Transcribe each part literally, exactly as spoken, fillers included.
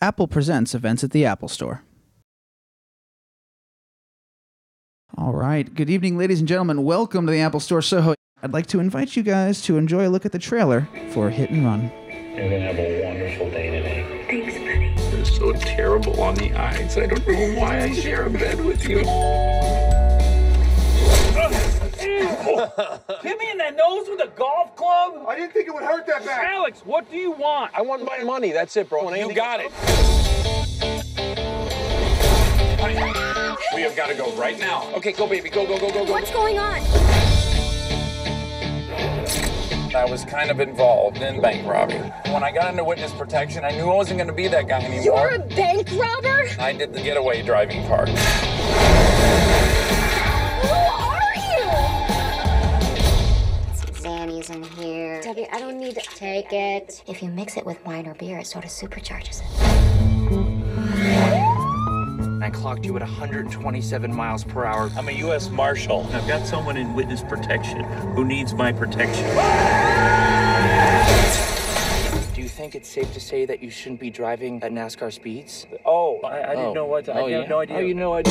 Apple presents events at the Apple Store. All right. Good evening, ladies and gentlemen. Welcome to the Apple Store Soho. I'd like to invite you guys to enjoy a look at the trailer for Hit and Run. You're going to have a wonderful day today. Thanks, buddy. You're so terrible on the eyes. I don't know why I share a bed with you. Hit me in the nose with a golf club? I didn't think it would hurt that bad. Alex, what do you want? I want my money. That's it, bro. You got it. We have got to go right now. Okay, go, baby. Go, go, go, go, go. What's going on? I was kind of involved in bank robbery. When I got into witness protection, I knew I wasn't going to be that guy anymore. You're a bank robber? I did the getaway driving part. In here. Debbie, I don't need to take it. If you mix it with wine or beer, it sort of supercharges it. I clocked you at one hundred twenty-seven miles per hour. I'm a U S Marshal. I've got someone in witness protection who needs my protection. Do you think it's safe to say that you shouldn't be driving at NASCAR speeds? Oh, I, I didn't oh. know what. To, I oh, have yeah. no idea. Oh, you know I do.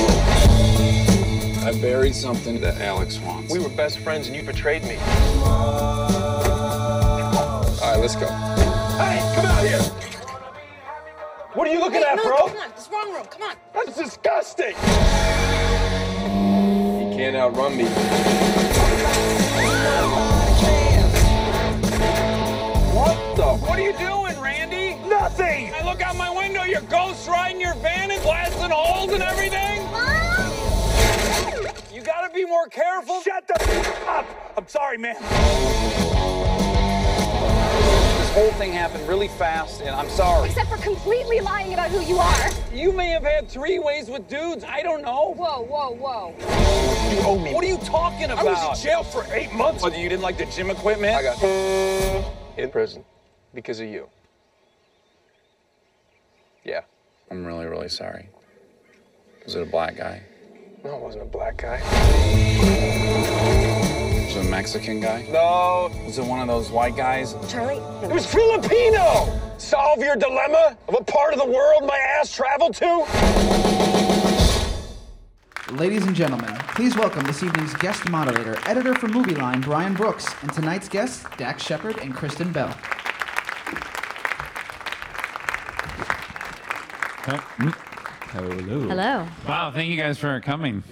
I buried something that Alex wants. We were best friends and you betrayed me. All right, let's go. Hey, come out here. What are you looking hey, at, no, bro? Come on, this wrong room, come on. That's disgusting. You can't outrun me. What the? What are you doing, Randy? Nothing. I look out my window, you're ghost riding your van and blasting holes and everything. You gotta be more careful. Shut the f- up! I'm sorry, man. This whole thing happened really fast, and I'm sorry. Except for completely lying about who you are. You may have had three ways with dudes. I don't know. Whoa, whoa, whoa. You owe me. What are you talking about? I was in jail for eight months. Whether you didn't like the gym equipment? I got in prison because of you. Yeah. I'm really, really sorry. Was it a black guy? No, it wasn't a black guy. Was it a Mexican guy? No. Was it one of those white guys? Charlie? It was Filipino! Solve your dilemma of a part of the world my ass traveled to? Ladies and gentlemen, please welcome this evening's guest moderator, editor for Movie Line, Brian Brooks, and tonight's guests, Dax Shepard and Kristen Bell. Huh? Hello. Hello. Wow, thank you guys for coming.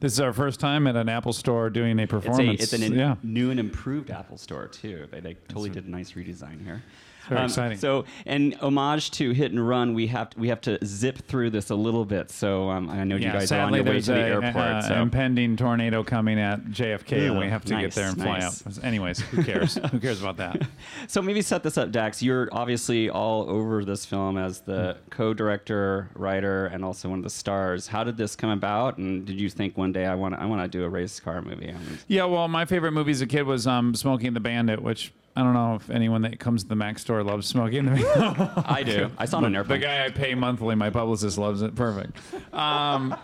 This is our first time at an Apple Store doing a performance. It's, a, it's an yeah. new and improved Apple Store, too. They, they totally That's did a nice redesign here. It's very um, exciting. So, in homage to Hit and Run, we have to, we have to zip through this a little bit. So, um, I know yeah, you guys are on your way to the a, airport. Uh, so. Impending tornado coming at J F K, yeah, and we have to nice, get there and fly nice. out. Anyways, who cares? who cares about that? So, maybe set this up, Dax. You're obviously all over this film as the mm. co-director, writer, and also one of the stars. How did this come about? And did you think one day I want I want to do a race car movie? I mean, yeah. Well, my favorite movie as a kid was um, Smokey and the Bandit, which. I don't know if anyone that comes to the Mac store loves Smokey and the Bandit. I do. I saw it on an airplane. The guy I pay monthly, my publicist, loves it. Perfect. Um,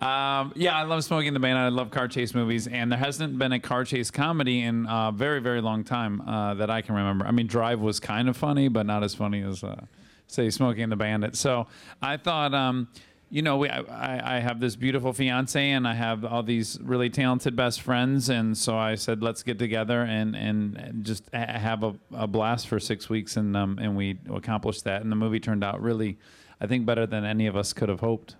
um, yeah, I love Smokey and the Bandit. I love car chase movies. And there hasn't been a car chase comedy in a uh, very, very long time uh, that I can remember. I mean, Drive was kind of funny, but not as funny as, uh, say, Smokey and the Bandit. So I thought... Um, You know, we, I, I have this beautiful fiance, and I have all these really talented best friends, and so I said, let's get together and, and just have a, a blast for six weeks, and um, and we accomplished that. And the movie turned out really, I think, better than any of us could have hoped.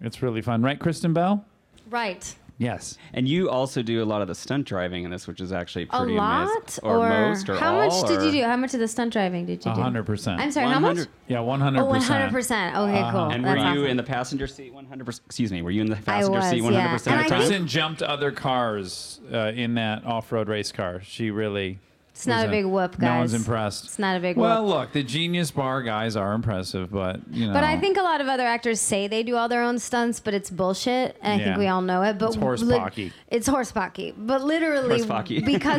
It's really fun, right, Kristen Bell? Right. Yes. And you also do a lot of the stunt driving in this, which is actually pretty amazing. A lot? Or, or most? Or how all, much did or? you do? How much of the stunt driving did you do? one hundred percent. I'm sorry, how much? Yeah, one hundred percent. Oh, one hundred percent. Okay, cool. Uh-huh. And That's were you awesome. in the passenger seat one hundred percent? Excuse me, were you in the passenger was, seat one hundred percent yeah. of the time? Kristen jumped other cars uh, in that off-road race car. She really... It's not a big whoop, guys. No one's impressed. It's not a big whoop. Well, look, the Genius Bar guys are impressive, but, you know. But I think a lot of other actors say they do all their own stunts, but it's bullshit, and yeah. I think we all know it. But it's horse pocky. Li- it's horse pocky. But literally, because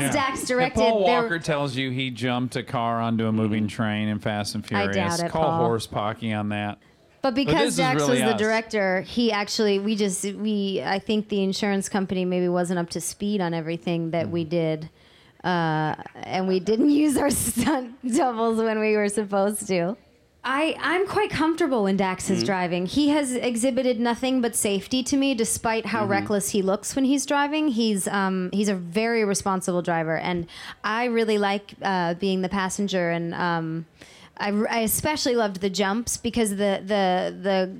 yeah. Dax directed... If Paul Walker tells you he jumped a car onto a moving mm-hmm. train in Fast and Furious, I doubt it, call Paul. horse pocky on that. But because but Dax really was us. the director, he actually, we just, we, I think the insurance company maybe wasn't up to speed on everything that mm-hmm. we did. Uh, and we didn't use our stunt doubles when we were supposed to. I, I'm quite comfortable when Dax mm-hmm. is driving. He has exhibited nothing but safety to me, despite how mm-hmm. reckless he looks when he's driving. He's um he's a very responsible driver, and I really like uh, being the passenger. And um, I, I especially loved the jumps because the the the.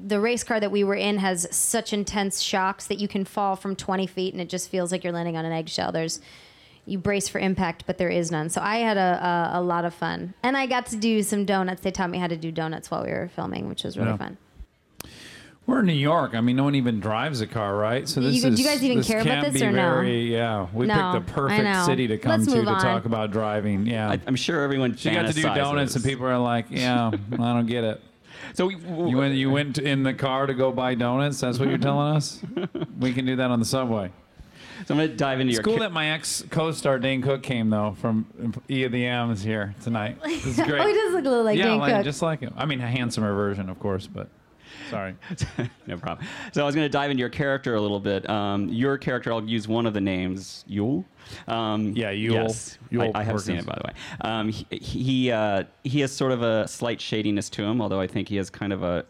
The race car that we were in has such intense shocks that you can fall from twenty feet and it just feels like you're landing on an eggshell. There's, you brace for impact, but there is none. So I had a, a, a lot of fun. And I got to do some donuts. They taught me how to do donuts while we were filming, which was really yeah. fun. We're in New York. I mean, no one even drives a car, right? So this you, is, do you guys even care about this or very, no? Yeah, we no, picked the perfect city to come Let's to to on. talk about driving. Yeah, I, I'm sure everyone fantasizes. She got to do donuts and people are like, yeah, I don't get it. So we, we, you went you went in the car to go buy donuts? That's what you're telling us? We can do that on the subway. So I'm going to dive into it's your... It's cool ca- that my ex-co-star Dane Cook came, though, from E of the M is here tonight. This is great. Oh, he does look a little like yeah, Dane like, Cook. Yeah, just like him. I mean, a handsomer version, of course, but... Sorry. No problem. So I was going to dive into your character a little bit. Um, your character, I'll use one of the names, Yule. Um, yeah, Yule. Yes. Yule I, I have seen it, by the way. Um, he he, uh, he has sort of a slight shadiness to him, although I think he has kind of a,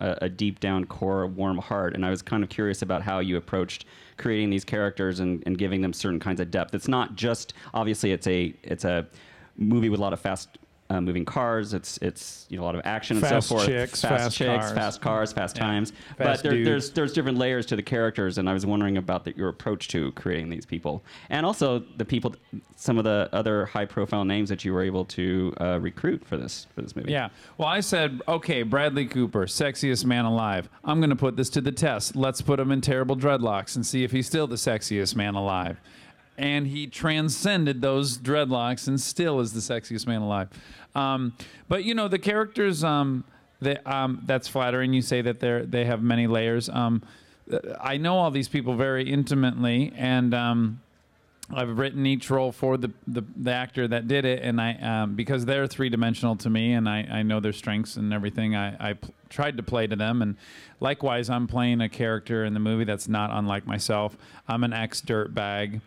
a, a deep-down core, warm heart. And I was kind of curious about how you approached creating these characters and, and giving them certain kinds of depth. It's not just, obviously, it's a it's a movie with a lot of fast... Uh, moving cars, it's it's you know a lot of action fast and so forth. Chicks, fast, fast chicks, cars. fast cars, fast yeah. times. Fast but there, there's there's different layers to the characters, and I was wondering about the, your approach to creating these people, and also the people, some of the other high-profile names that you were able to uh, recruit for this for this movie. Yeah. Well, I said, okay, Bradley Cooper, sexiest man alive. I'm going to put this to the test. Let's put him in terrible dreadlocks and see if he's still the sexiest man alive. And he transcended those dreadlocks and still is the sexiest man alive. Um, but, you know, the characters, um, they, um, that's flattering. You say that they they have many layers. Um, I know all these people very intimately, and um, I've written each role for the, the, the actor that did it, and I um, because they're three-dimensional to me, and I, I know their strengths and everything, I, I pl- tried to play to them. And likewise, I'm playing a character in the movie that's not unlike myself. I'm an ex-dirtbag.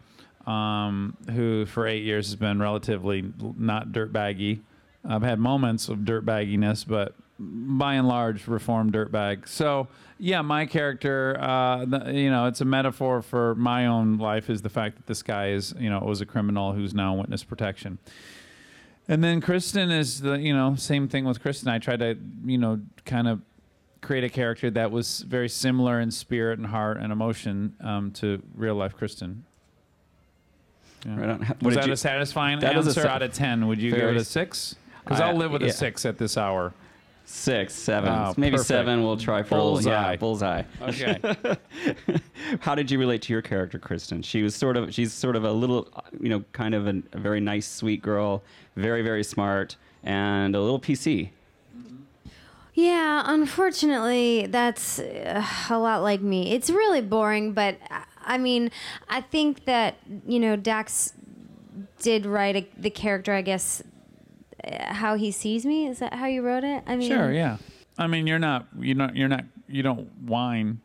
Um, who for eight years has been relatively not dirtbaggy. I've had moments of dirtbagginess, but by and large, reformed dirtbag. So, yeah, my character, uh, the, you know, it's a metaphor for my own life is the fact that this guy is, you know, was a criminal who's now in witness protection. And then Kristen is the, you know, same thing with Kristen. I tried to, you know, kind of create a character that was very similar in spirit and heart and emotion um, to real life Kristen. Yeah. Right on. Was what that you, a satisfying that answer a, out of ten? Would you give it a six? Because I'll live with yeah. a six at this hour. Six, seven. Oh, Maybe perfect. seven we'll try for bullseye. Yeah, bullseye. Okay. How did you relate to your character, Kristen? She was sort of, she's sort of a little, you know, kind of a, a very nice, sweet girl, very, very smart, and a little P C. Yeah, unfortunately, that's uh, a lot like me. It's really boring, but... I, I mean, I think that, you know, Dax did write a, the character, I guess, uh, how he sees me. Is that how you wrote it? I mean, sure, yeah. I mean, you're not, you're not, you're not, you don't whine.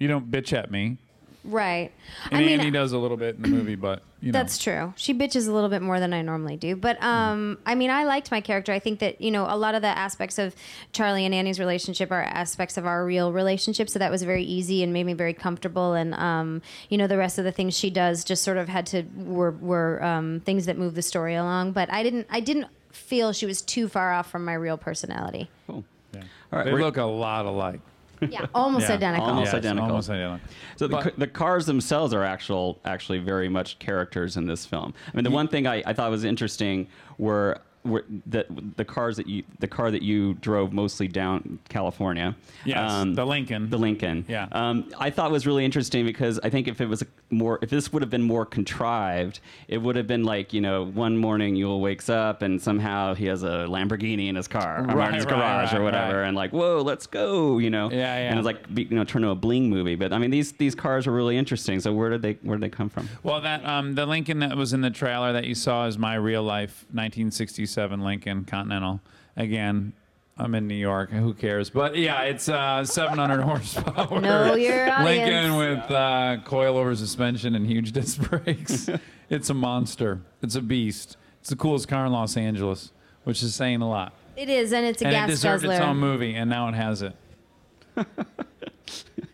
You don't bitch at me. Right. And I mean, Annie does a little bit in the movie, but, you know. That's true. She bitches a little bit more than I normally do. But, um, mm. I mean, I liked my character. I think that, you know, a lot of the aspects of Charlie and Annie's relationship are aspects of our real relationship. So that was very easy and made me very comfortable. And, um, you know, the rest of the things she does just sort of had to, were, were um, things that moved the story along. But I didn't, I didn't feel she was too far off from my real personality. Cool. Yeah. All right. They We're, look a lot alike. Yeah, almost yeah. identical. Almost yeah, identical. Almost identical. So the, ca- the cars themselves are actual, actually very much characters in this film. I mean, the yeah. one thing I, I thought was interesting were, were the the cars that you the car that you drove mostly down California. Yes, um, the Lincoln. The Lincoln. Yeah. Um, I thought was really interesting because I think if it was a more if this would have been more contrived, it would have been like you know one morning Yule wakes up and somehow he has a Lamborghini in his car, right, or in his right, garage right, or whatever, right. and like whoa, let's go, you know. Yeah, yeah. And it's like you know turn to a bling movie. But I mean these these cars are really interesting. So where did they where did they come from? Well, that um, the Lincoln that was in the trailer that you saw is my real life nineteen sixty-seven Lincoln Continental. Again, I'm in New York. Who cares? But yeah, it's uh, seven hundred horsepower. Know your audience. Lincoln with uh, coilover suspension and huge disc brakes. It's a monster. It's a beast. It's the coolest car in Los Angeles, which is saying a lot. It is, and it's a and gas guzzler. And it deserved guzzler. its own movie, and now it has it.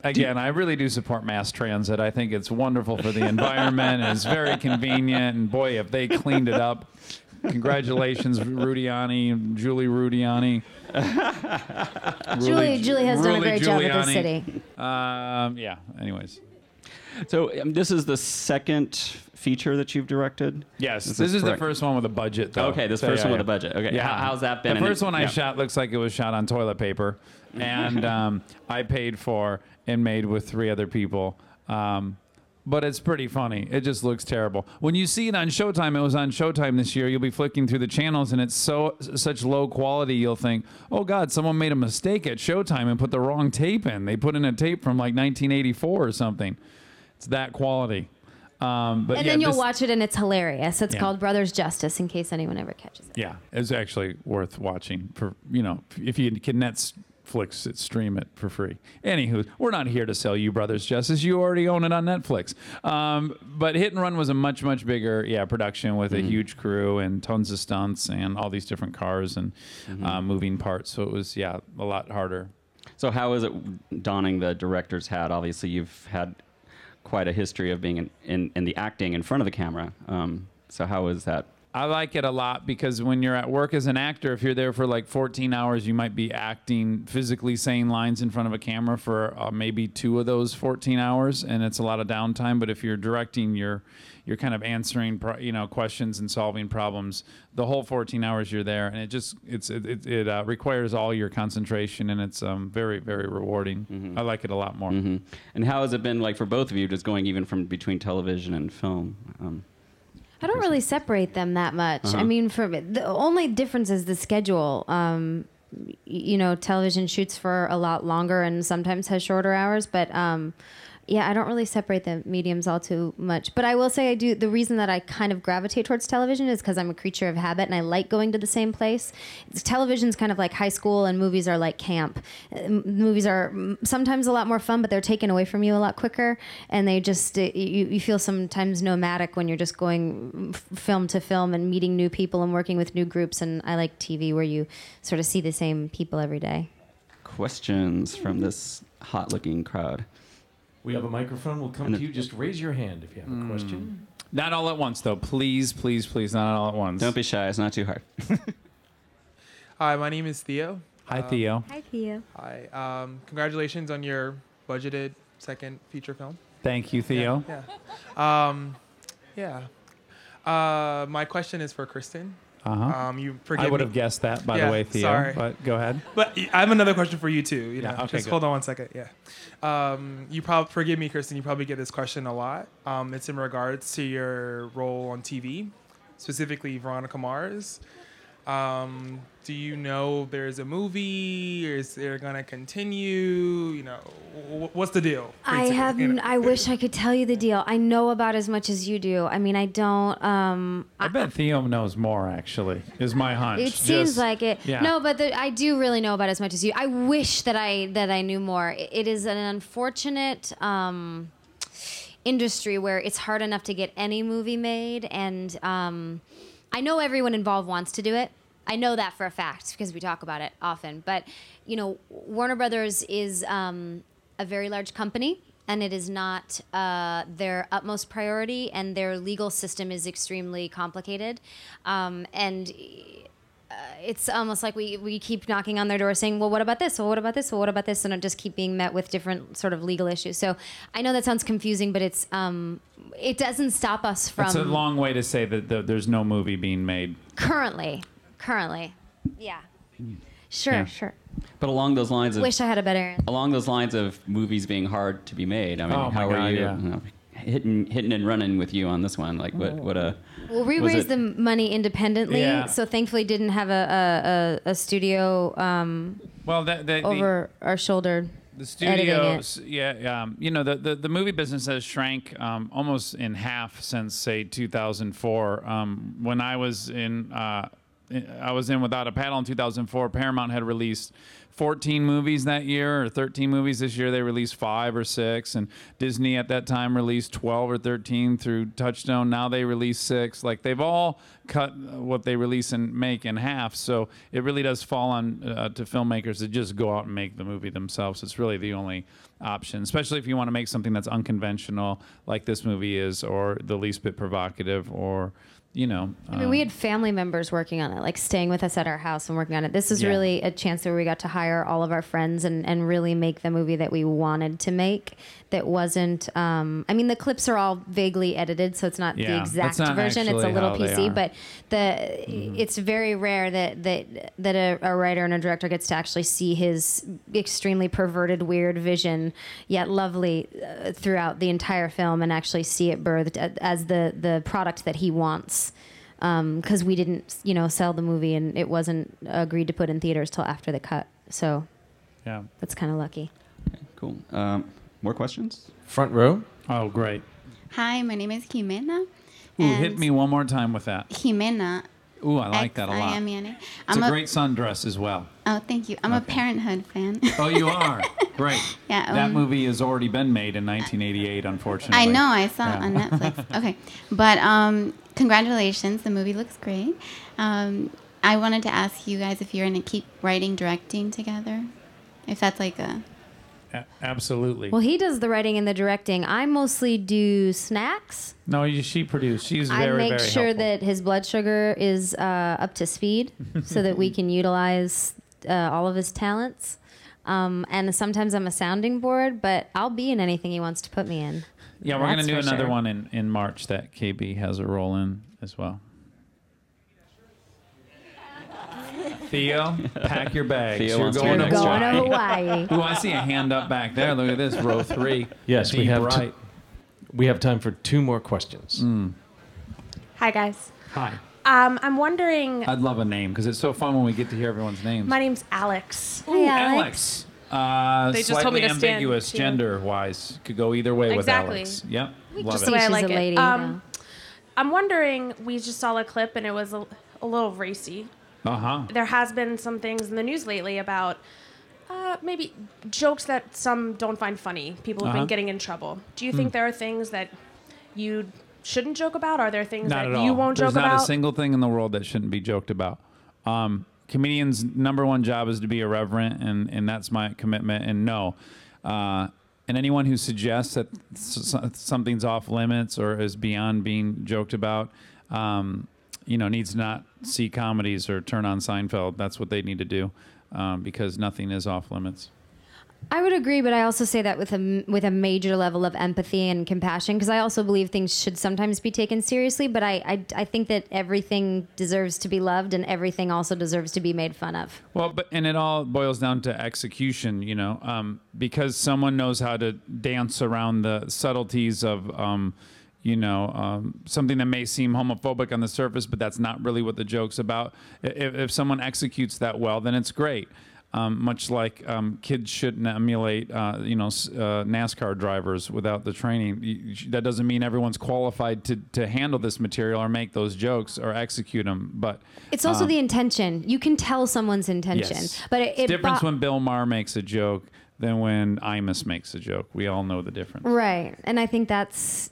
Again, I really do support mass transit. I think it's wonderful for the environment. It's very convenient, and boy, if they cleaned it up. Congratulations, Rudiani, Julie Rudiani. Julie, Julie has Rudy done a great Giuliani. job with the city. Um, yeah, anyways. So um, this is the second feature that you've directed? Yes, this, this is, is the first one with a budget, though. Okay, this so, first yeah, one yeah. with a budget. Okay, yeah. How, how's that been? The first it, one I yeah. shot looks like it was shot on toilet paper, and um, I paid for and made with three other people. Um But it's pretty funny. It just looks terrible. When you see it on Showtime, it was on Showtime this year, you'll be flicking through the channels, and it's so such low quality, you'll think, oh, God, someone made a mistake at Showtime and put the wrong tape in. They put in a tape from, like, nineteen eighty-four or something. It's that quality. Um, but and yeah, then you'll this, watch it, and it's hilarious. It's yeah. called Brothers Justice, in case anyone ever catches it. Yeah, it's actually worth watching. For you know, if you can Netflix it, stream it for free. Anywho, we're not here to sell you Brothers Justice. You already own it on Netflix. Um, but Hit and Run was a much, much bigger yeah production with mm-hmm. a huge crew and tons of stunts and all these different cars and mm-hmm. uh, moving parts. So it was, yeah, a lot harder. So how is it donning the director's hat? Obviously, you've had quite a history of being in, in, in the acting in front of the camera. Um, so how is that? I like it a lot because when you're at work as an actor, if you're there for like fourteen hours, you might be acting, physically saying lines in front of a camera for uh, maybe two of those fourteen hours, and it's a lot of downtime. But if you're directing, you're you're kind of answering pro- you know questions and solving problems. The whole fourteen hours you're there, and it just it's it it, it uh, requires all your concentration, and it's um, very very rewarding. Mm-hmm. I like it a lot more. Mm-hmm. And how has it been like for both of you, just going even from between television and film? Um, I don't really separate them that much. Uh-huh. I mean, for the only difference is the schedule. Um, you know, television shoots for a lot longer and sometimes has shorter hours. But um, yeah, I don't really separate the mediums all too much. But I will say I do. The reason that I kind of gravitate towards television is because I'm a creature of habit and I like going to the same place. It's, television's kind of like high school and movies are like camp. Uh, movies are sometimes a lot more fun, but they're taken away from you a lot quicker. And they just, uh, you, you feel sometimes nomadic when you're just going f- film to film and meeting new people and working with new groups. And I like T V where you sort of see the same people every day. Questions from this hot looking crowd. We have a microphone. We'll come to you. Just raise your hand if you have a question. Mm. Not all at once, though. Please, please, please, not all at once. Don't be shy. It's not too hard. Hi, my name is Theo. Hi, um, Theo. Hi, Theo. Hi. Um, congratulations on your budgeted second feature film. Thank you, Theo. Yeah. Yeah. Um, yeah. Uh, my question is for Kristen. Uh-huh. Um, you I would have guessed that, by yeah, the way, Theo. Sorry. But go ahead. But I have another question for you, too. You know, yeah, okay, just good. Hold on one second. Yeah. Um, you probably forgive me, Kristen. You probably get this question a lot. Um, it's in regards to your role on T V, specifically Veronica Mars. Um, do you know if there's a movie? Or is there going to continue? You know, w- what's the deal? I have. You know? I wish I could tell you the deal. I know about as much as you do. I mean, I don't. Um, I, I bet Theo knows more. Actually, is my hunch. It Just, seems like it. Yeah. No, but the, I do really know about as much as you. I wish that I that I knew more. It, it is an unfortunate. Um, industry where it's hard enough to get any movie made, and um, I know everyone involved wants to do it. I know that for a fact because we talk about it often. But, you know, Warner Brothers is um, a very large company, and it is not uh, their utmost priority, and their legal system is extremely complicated. Um, and uh, it's almost like we, we keep knocking on their door saying, well, what about this? Well, what about this? Well, what about this? And I just keep being met with different sort of legal issues. So I know that sounds confusing, but it's... Um, It doesn't stop us from... It's a long way to say that the, there's no movie being made. Currently. Currently. Yeah. Sure, yeah. sure. But along those lines of... Wish I had a better answer. Along those lines of movies being hard to be made, I mean, oh how God, are you, yeah. you know, hitting hitting and running with you on this one? Like, what, what a... Well, we raised the money independently, yeah. so thankfully didn't have a, a, a studio um, well, that, that, over the... our shoulder... The studios, yeah, um, you know, the, the, the movie business has shrank um, almost in half since, say, two thousand four. Um, when I was in uh, I was in Without a Paddle in two thousand four. Paramount had released fourteen movies that year, or thirteen movies this year. They released five or six, and Disney at that time released twelve or thirteen through Touchstone. Now they release six. Like, they've all cut what they release and make in half, so it really does fall on uh, to filmmakers to just go out and make the movie themselves. It's really the only option, especially if you want to make something that's unconventional like this movie is, or the least bit provocative, or... You know, I mean, um, we had family members working on it, like staying with us at our house and working on it. This is yeah. really a chance where we got to hire all of our friends and, and really make the movie that we wanted to make. That wasn't, um, I mean, the clips are all vaguely edited, so it's not yeah. the exact not version. It's a little P C, but the mm-hmm. it's very rare that that, that a, a writer and a director gets to actually see his extremely perverted, weird vision, yet lovely uh, throughout the entire film, and actually see it birthed as the, the product that he wants. Because um, we didn't, you know, sell the movie, and it wasn't agreed to put in theaters till after the cut. So, yeah, that's kind of lucky. Okay, cool. Um, more questions? Front row. Oh, great. Hi, my name is Jimena. Ooh, hit me one more time with that. Jimena. Ooh, I like that a lot. It's a great sundress as well. Oh, thank you. I'm okay. a Parenthood fan. Oh, you are? Great. Yeah. Um, that movie has already been made in nineteen eighty-eight, unfortunately. I know. I saw yeah. it on Netflix. Okay. But, um... congratulations, the movie looks great. Um, I wanted to ask you guys if you're going to keep writing, directing together, if that's like a... a- absolutely. Well, he does the writing and the directing. I mostly do snacks. No, you, she produced. She's very, very I make very sure helpful. That his blood sugar is uh, up to speed so that we can utilize uh, all of his talents. Um, and sometimes I'm a sounding board, but I'll be in anything he wants to put me in. Yeah, we're going to do another sure. one in, in March that K B has a role in as well. Theo, pack your bags. Theo You're going to Hawaii. Hawaii. Ooh, I see a hand up back there. Look at this, row three. Yes, Deep we have right. t- We have time for two more questions. Mm. Hi, guys. Hi. Um, I'm wondering... I'd love a name, because it's so fun when we get to hear everyone's names. My name's Alex. Ooh, Hi, Alex. Alex. Uh, they just told me to ambiguous stand gender-wise. Could go either way exactly. with Alex. Yep, we love just it. She's I like a lady. It. Um, yeah. I'm wondering, we just saw a clip and it was a, a little racy. Uh-huh. There has been some things in the news lately about uh, maybe jokes that some don't find funny. People have uh-huh. been getting in trouble. Do you think mm. there are things that you shouldn't joke about? Are there things not that you won't There's joke about? There's not a single thing in the world that shouldn't be joked about. Um... Comedians' number one job is to be irreverent, and, and that's my commitment. And no, uh, and anyone who suggests that s- something's off limits or is beyond being joked about, um, you know, needs not see comedies or turn on Seinfeld. That's what they need to do, um, because nothing is off limits. I would agree, but I also say that with a, with a major level of empathy and compassion, because I also believe things should sometimes be taken seriously, but I, I, I think that everything deserves to be loved and everything also deserves to be made fun of. Well, but and it all boils down to execution, you know, um, because someone knows how to dance around the subtleties of... Um, You know, um, something that may seem homophobic on the surface, but that's not really what the joke's about. If, if someone executes that well, then it's great. Um, much like um, kids shouldn't emulate, uh, you know, uh, NASCAR drivers without the training. That doesn't mean everyone's qualified to, to handle this material or make those jokes or execute them. But it's also um, the intention. You can tell someone's intention. Yes. But it, it's it different bo- when Bill Maher makes a joke than when Imus makes a joke. We all know the difference. Right. And I think that's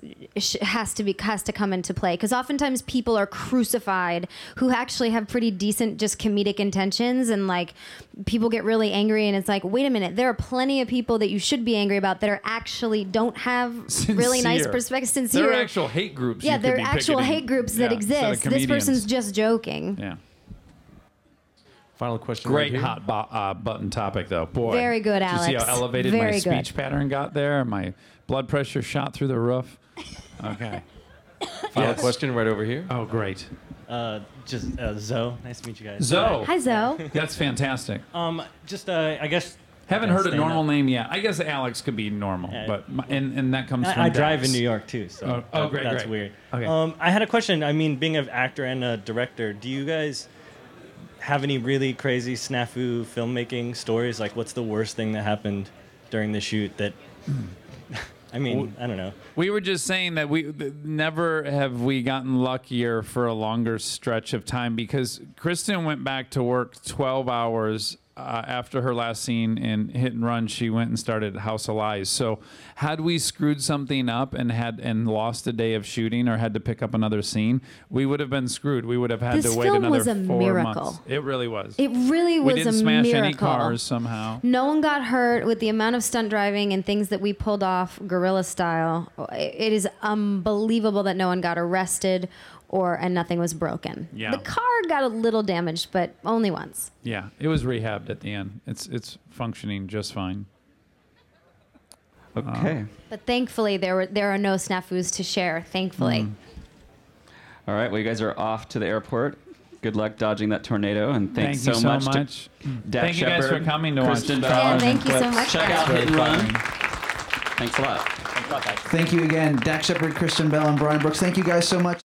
has to be has to come into play, because oftentimes people are crucified who actually have pretty decent just comedic intentions, and like people get really angry, and it's like, wait a minute, there are plenty of people that you should be angry about that are actually don't have sincere. Really nice perspective. Sincere. There are actual hate groups. Yeah, there are actual picketing. hate groups that yeah, exist. This person's just joking. Yeah. Final question. Great right hot bo- uh, button topic, though. Boy, very good, Alex. Did you see how elevated very my good. speech pattern got there? My blood pressure shot through the roof. Okay. Final yes. question right over here. Oh, great. Uh, just uh, Zoe. Nice to meet you guys. Zoe. Hi, Zoe. That's fantastic. Um, just uh, I guess. Haven't heard a normal up. name yet. I guess Alex could be normal, yeah, but my, and, and that comes I, from I Dax. drive in New York, too, so oh, oh, that, great, that's great. weird. Okay. Um, I had a question. I mean, being an actor and a director, do you guys... have any really crazy snafu filmmaking stories? Like, what's the worst thing that happened during the shoot that I mean, I don't know. We were just saying that we never have we gotten luckier for a longer stretch of time, because Kristen went back to work twelve hours uh, after her last scene in Hit and Run. She went and started House of Lies. So had we screwed something up and had and lost a day of shooting or had to pick up another scene, we would have been screwed. We would have had this to wait another four months. This film was a miracle. It really was. It really was a miracle. We didn't smash miracle. any cars somehow. No one got hurt. With the amount of stunt driving and things that we pulled off guerrilla style, it is unbelievable that no one got arrested or and nothing was broken. Yeah. The car got a little damaged, but only once. Yeah, it was rehabbed at the end. It's it's functioning just fine. Okay. Uh, but thankfully, there were there are no snafus to share, thankfully. Mm. All right, well, you guys are off to the airport. Good luck dodging that tornado, and thanks thank so, so much, much. to Dax Thank Shepard, you guys for coming to Kristen watch. Yeah, thank you so much. Check out Hit and Run. Thanks a lot. Thanks a lot, guys. Thank you again, Dax Shepard, Kristen Bell, and Brian Brooks. Thank you guys so much.